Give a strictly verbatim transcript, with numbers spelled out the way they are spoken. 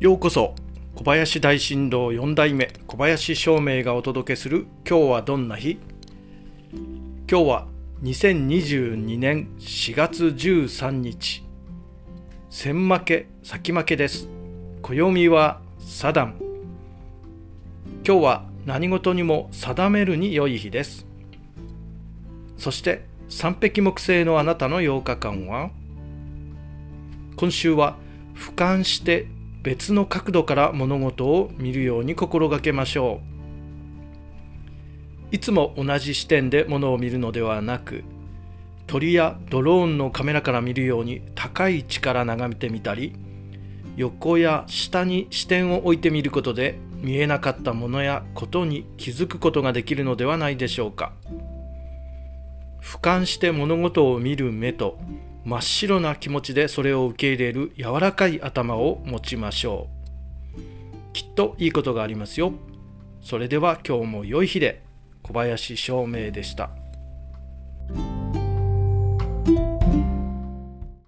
ようこそ小林大震動よん代目小林照明がお届けする今日はどんな日。今日はにせんにじゅうにねんしがつじゅうさんにち、先負け先負けです。暦はサダン。今日は何事にも定めるに良い日です。そして三碧木星のあなたのようかかんは、今週は俯瞰して別の角度から物事を見るように心がけましょう。いつも同じ視点で物を見るのではなく、鳥やドローンのカメラから見るように高い位置から眺めてみたり、横や下に視点を置いてみることで見えなかったものやことに気づくことができるのではないでしょうか。俯瞰して物事を見る目と、真っ白な気持ちでそれを受け入れる柔らかい頭を持ちましょう。きっといいことがありますよ。それでは今日も良い日で。小林照明でした。